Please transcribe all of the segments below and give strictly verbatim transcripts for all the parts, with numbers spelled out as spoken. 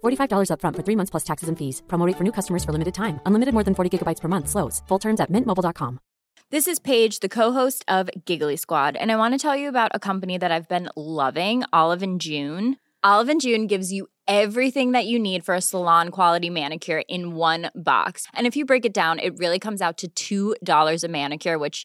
forty-five dollars up front for three months plus taxes and fees. Promo rate for new customers for limited time. Unlimited more than forty gigabytes per month slows. Full terms at mint mobile dot com. This is Paige, the co-host of Giggly Squad, and I want to tell you about a company that I've been loving, Olive and June. Olive and June gives you everything that you need for a salon-quality manicure in one box. And if you break it down, it really comes out to two dollars a manicure, which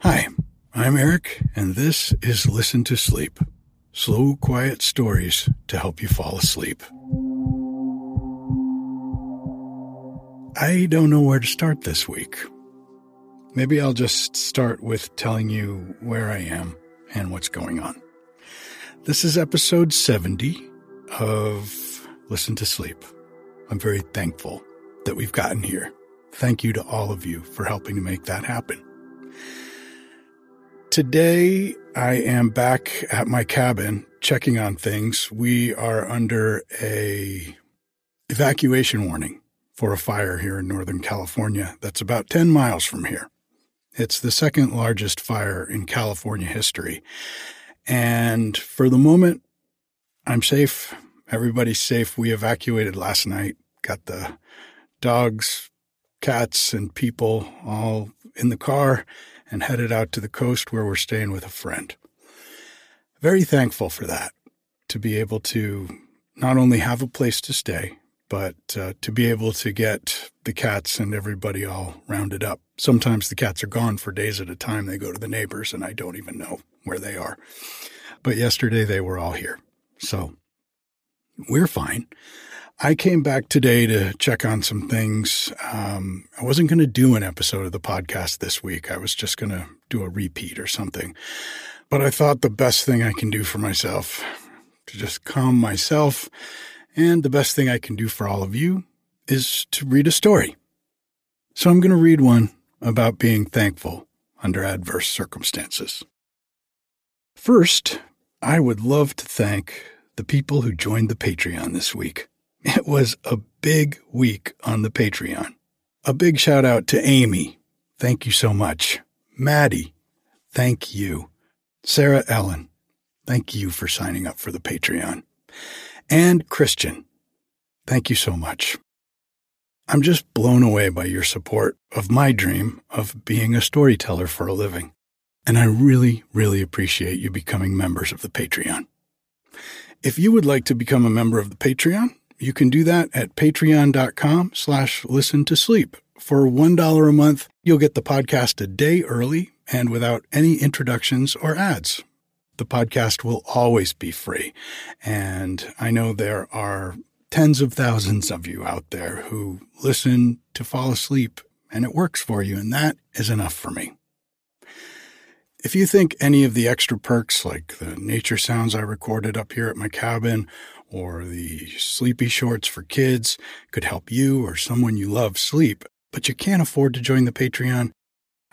Hi, I'm Eric, and this is Listen to Sleep. Slow, quiet stories to help you fall asleep. I don't know where to start this week. Maybe I'll just start with telling you where I am and what's going on. This is episode seventy of Listen to Sleep. I'm very thankful that we've gotten here. Thank you to all of you for helping to make that happen. Today, I am back at my cabin checking on things. We are under a evacuation warning for a fire here in Northern California that's about ten miles from here. It's the second largest fire in California history. And for the moment, I'm safe. Everybody's safe. We evacuated last night, got the dogs, cats, and people all in the car and headed out to the coast where we're staying with a friend. Very thankful for that, to be able to not only have a place to stay, but uh, to be able to get the cats and everybody all rounded up. Sometimes the cats are gone for days at a time. They go to the neighbors, and I don't even know where they are. But yesterday they were all here, so we're fine. I came back today to check on some things. Um, I wasn't going to do an episode of the podcast this week. I was just going to do a repeat or something. But I thought the best thing I can do for myself to just calm myself, and the best thing I can do for all of you is to read a story. So I'm going to read one about being thankful under adverse circumstances. First, I would love to thank the people who joined the Patreon this week. It was a big week on the Patreon. A big shout out to Amy. Thank you so much. Maddie, thank you. Sarah Ellen, thank you for signing up for the Patreon. And Christian, thank you so much. I'm just blown away by your support of my dream of being a storyteller for a living. And I really, really appreciate you becoming members of the Patreon. If you would like to become a member of the Patreon, you can do that at patreon.com slash listen to sleep. For one dollar a month, you'll get the podcast a day early and without any introductions or ads. the podcast will always be free. And I know there are tens of thousands of you out there who listen to fall asleep, and it works for you, and that is enough for me. If you think any of the extra perks, like the nature sounds I recorded up here at my cabin or the sleepy shorts for kids, could help you or someone you love sleep, but you can't afford to join the Patreon,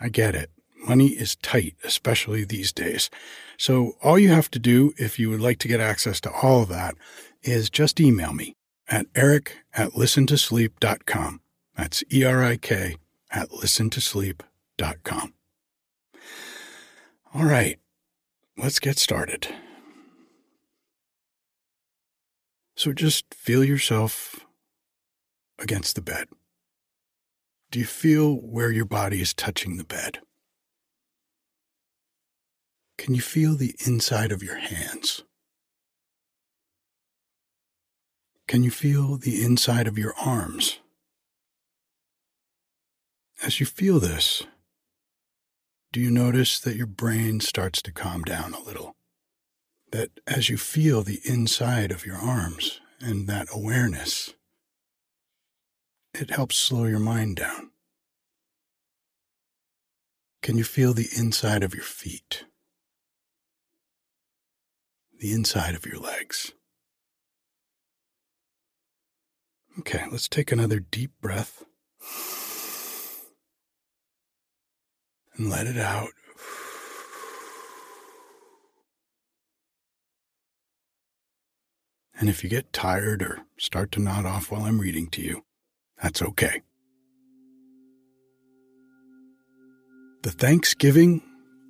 I get it. Money is tight, especially these days. So all you have to do, if you would like to get access to all of that, is just email me at eric at listen to sleep dot com. That's E R I K at listen to sleep dot com. All right, let's get started. So just feel yourself against the bed. Do you feel where your body is touching the bed? Can you feel the inside of your hands? Can you feel the inside of your arms? As you feel this, do you notice that your brain starts to calm down a little? That as you feel the inside of your arms and that awareness, it helps slow your mind down. Can you feel the inside of your feet? The inside of your legs? Okay, let's take another deep breath. And let it out. And if you get tired or start to nod off while I'm reading to you, that's okay. The Thanksgiving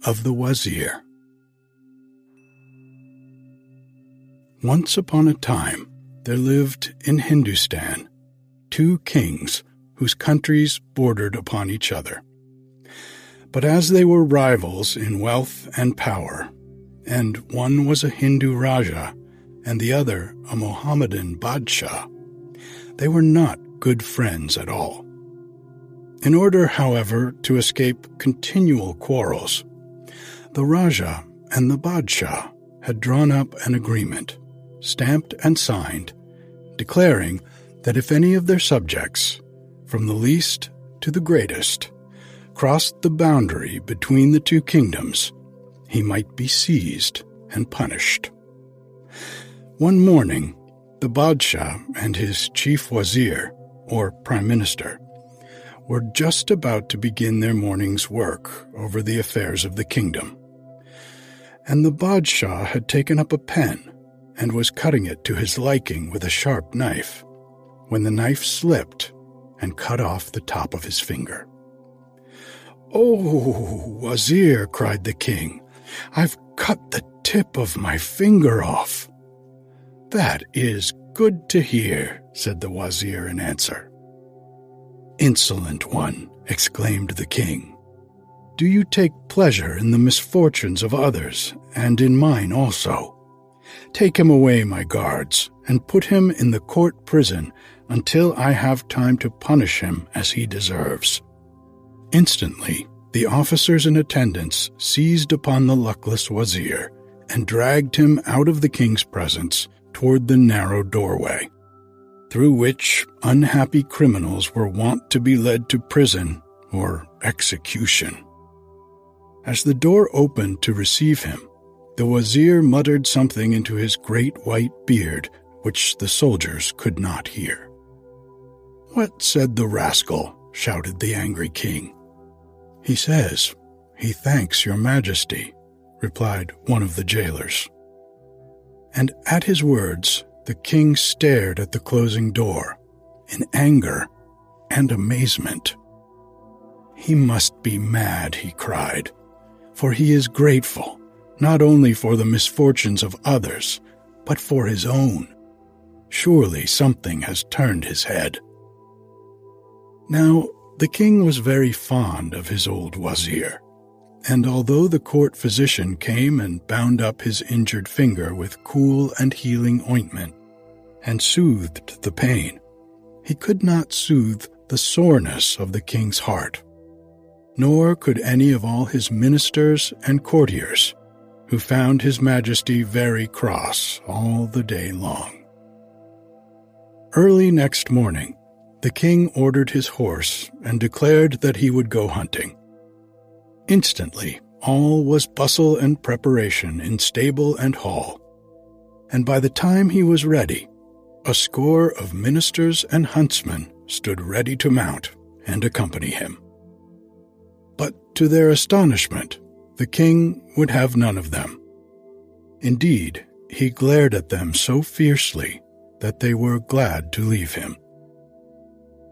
of the Wazir. Once upon a time, there lived in Hindustan two kings whose countries bordered upon each other. But as they were rivals in wealth and power, and one was a Hindu Raja and the other a Mohammedan Badshah, they were not good friends at all. In order, however, to escape continual quarrels, the Raja and the Badshah had drawn up an agreement, stamped and signed, declaring that if any of their subjects, from the least to the greatest, crossed the boundary between the two kingdoms, he might be seized and punished. One morning, the Badshah and his chief wazir, or prime minister, were just about to begin their morning's work over the affairs of the kingdom, and the Badshah had taken up a pen and was cutting it to his liking with a sharp knife, when the knife slipped and cut off the top of his finger. "Oh, Wazir," cried the king, "I've cut the tip of my finger off." "That is good to hear," said the Wazir in answer. "Insolent one," exclaimed the king, "do you take pleasure in the misfortunes of others, and in mine also? Take him away, my guards, and put him in the court prison until I have time to punish him as he deserves." Instantly, the officers in attendance seized upon the luckless wazir and dragged him out of the king's presence toward the narrow doorway, through which unhappy criminals were wont to be led to prison or execution. As the door opened to receive him, the wazir muttered something into his great white beard, which the soldiers could not hear. "What said the rascal?" shouted the angry king. "He says, 'He thanks your majesty,' replied one of the jailers." And at his words, the king stared at the closing door in anger and amazement. "He must be mad," he cried, "for he is grateful not only for the misfortunes of others, but for his own. Surely something has turned his head." Now, the king was very fond of his old wazir, and although the court physician came and bound up his injured finger with cool and healing ointment and soothed the pain, he could not soothe the soreness of the king's heart, nor could any of all his ministers and courtiers, who found His Majesty very cross all the day long. Early next morning, the king ordered his horse and declared that he would go hunting. Instantly, all was bustle and preparation in stable and hall, and by the time he was ready, a score of ministers and huntsmen stood ready to mount and accompany him. But to their astonishment, the king would have none of them. Indeed, he glared at them so fiercely that they were glad to leave him.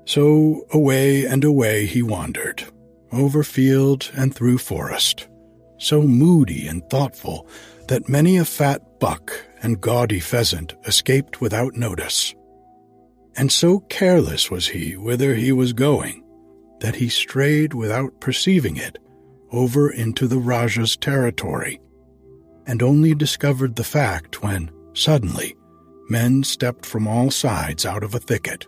So away and away he wandered, over field and through forest, so moody and thoughtful that many a fat buck and gaudy pheasant escaped without notice. And so careless was he whither he was going, that he strayed without perceiving it over into the Raja's territory, and only discovered the fact when, suddenly, men stepped from all sides out of a thicket,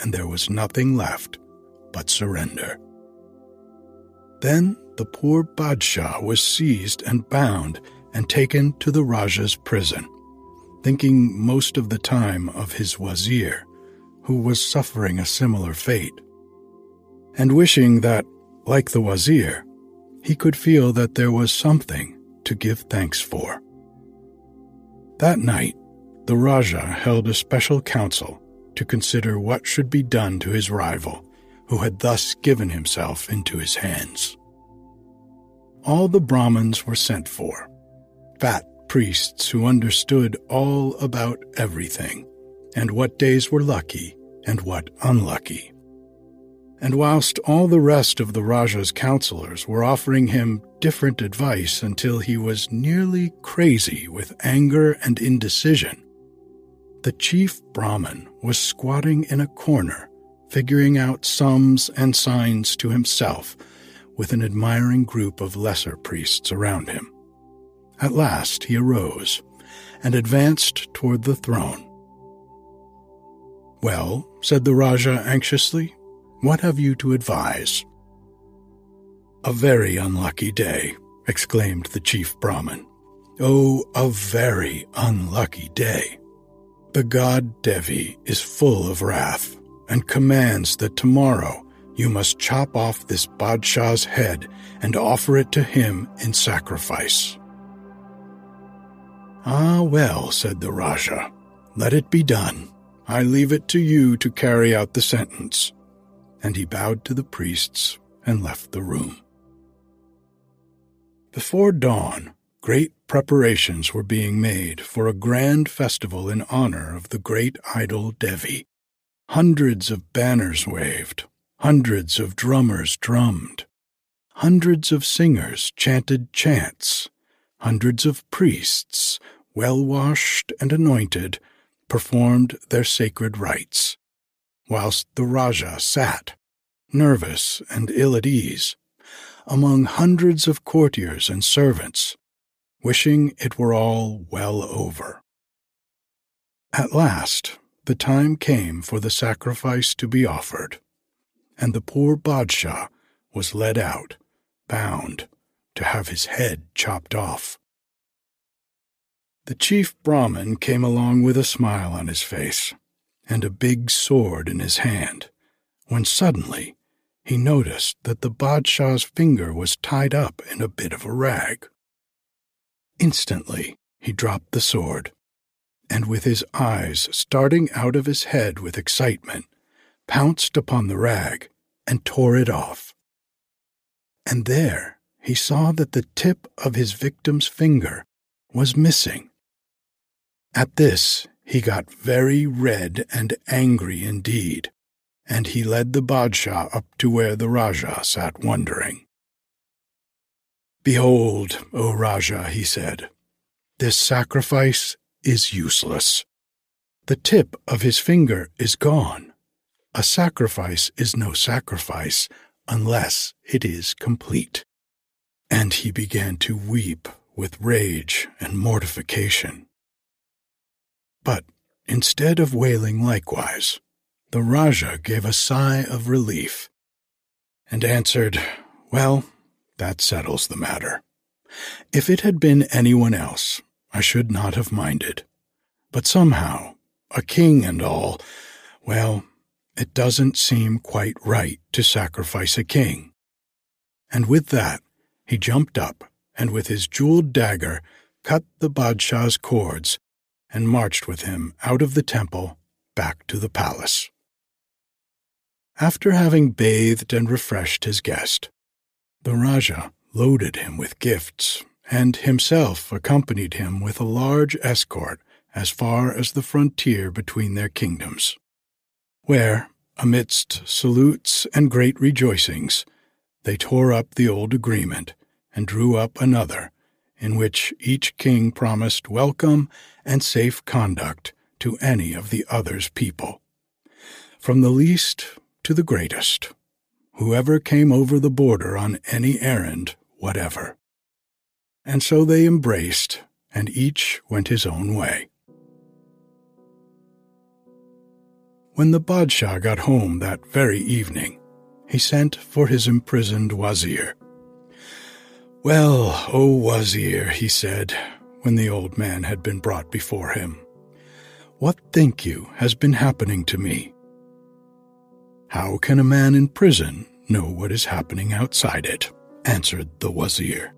and there was nothing left but surrender. Then the poor Badshah was seized and bound and taken to the Raja's prison, thinking most of the time of his Wazir, who was suffering a similar fate, and wishing that, like the Wazir, he could feel that there was something to give thanks for. That night, the Raja held a special council to consider what should be done to his rival, who had thus given himself into his hands. All the Brahmins were sent for, fat priests who understood all about everything, and what days were lucky and what unlucky. And whilst all the rest of the Raja's counselors were offering him different advice until he was nearly crazy with anger and indecision, the chief Brahmin was squatting in a corner, figuring out sums and signs to himself with an admiring group of lesser priests around him. At last he arose and advanced toward the throne. "Well," said the Raja anxiously, "what have you to advise?" "A very unlucky day," exclaimed the chief Brahmin. "Oh, a very unlucky day. The god Devi is full of wrath and commands that tomorrow you must chop off this Badshah's head and offer it to him in sacrifice." "Ah, well," said the Raja, "let it be done. I leave it to you to carry out the sentence." And he bowed to the priests and left the room. Before dawn, great preparations were being made for a grand festival in honor of the great idol Devi. Hundreds of banners waved, hundreds of drummers drummed, hundreds of singers chanted chants, hundreds of priests, well-washed and anointed, performed their sacred rites, whilst the Raja sat, nervous and ill at ease, among hundreds of courtiers and servants, wishing it were all well over. At last, the time came for the sacrifice to be offered, and the poor Badshah was led out, bound, to have his head chopped off. The chief Brahmin came along with a smile on his face and a big sword in his hand, when suddenly he noticed that the Badshah's finger was tied up in a bit of a rag. Instantly he dropped the sword, and with his eyes starting out of his head with excitement, pounced upon the rag and tore it off. And there he saw that the tip of his victim's finger was missing. At this, he got very red and angry indeed, and he led the Badshah up to where the Raja sat wondering. "Behold, O Raja," he said, "this sacrifice is useless. The tip of his finger is gone. A sacrifice is no sacrifice unless it is complete." And he began to weep with rage and mortification. But instead of wailing likewise, the Raja gave a sigh of relief and answered, "Well, that settles the matter. If it had been anyone else, I should not have minded. But somehow, a king and all, well, it doesn't seem quite right to sacrifice a king. And with that, he jumped up and with his jeweled dagger cut the Badshah's cords and marched with him out of the temple back to the palace. After having bathed and refreshed his guest, the Raja loaded him with gifts and himself accompanied him with a large escort as far as the frontier between their kingdoms, where, amidst salutes and great rejoicings, they tore up the old agreement and drew up another, in which each king promised welcome and safe conduct to any of the other's people, from the least to the greatest, whoever came over the border on any errand whatever. And so they embraced, and each went his own way. When the Badshah got home that very evening, he sent for his imprisoned Wazir. "Well, O Wazir," he said, when the old man had been brought before him, "what think you has been happening to me? How can a man in prison know what is happening outside it?" answered the Wazir.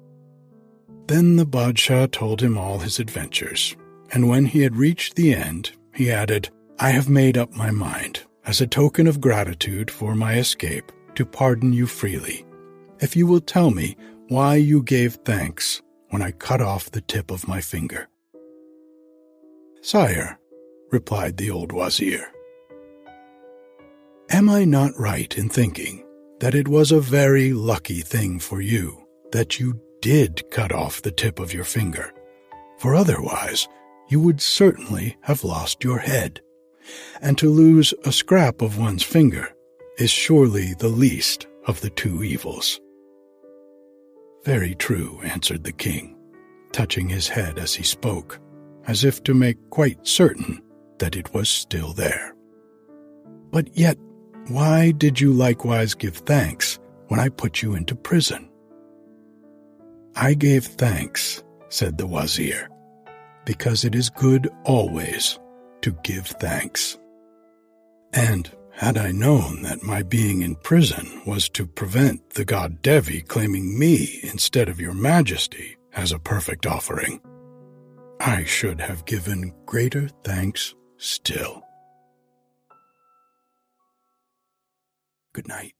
Then the Badshah told him all his adventures, and when he had reached the end, he added, "I have made up my mind, as a token of gratitude for my escape, to pardon you freely, if you will tell me why you gave thanks when I cut off the tip of my finger." "Sire," replied the old Wazir, "am I not right in thinking that it was a very lucky thing for you that you did cut off the tip of your finger, for otherwise you would certainly have lost your head, and to lose a scrap of one's finger is surely the least of the two evils." "Very true," answered the king, touching his head as he spoke, as if to make quite certain that it was still there. "But yet, why did you likewise give thanks when I put you into prison?" "I gave thanks," said the Wazir, "because it is good always to give thanks. And had I known that my being in prison was to prevent the god Devi claiming me instead of your majesty as a perfect offering, I should have given greater thanks still." Good night.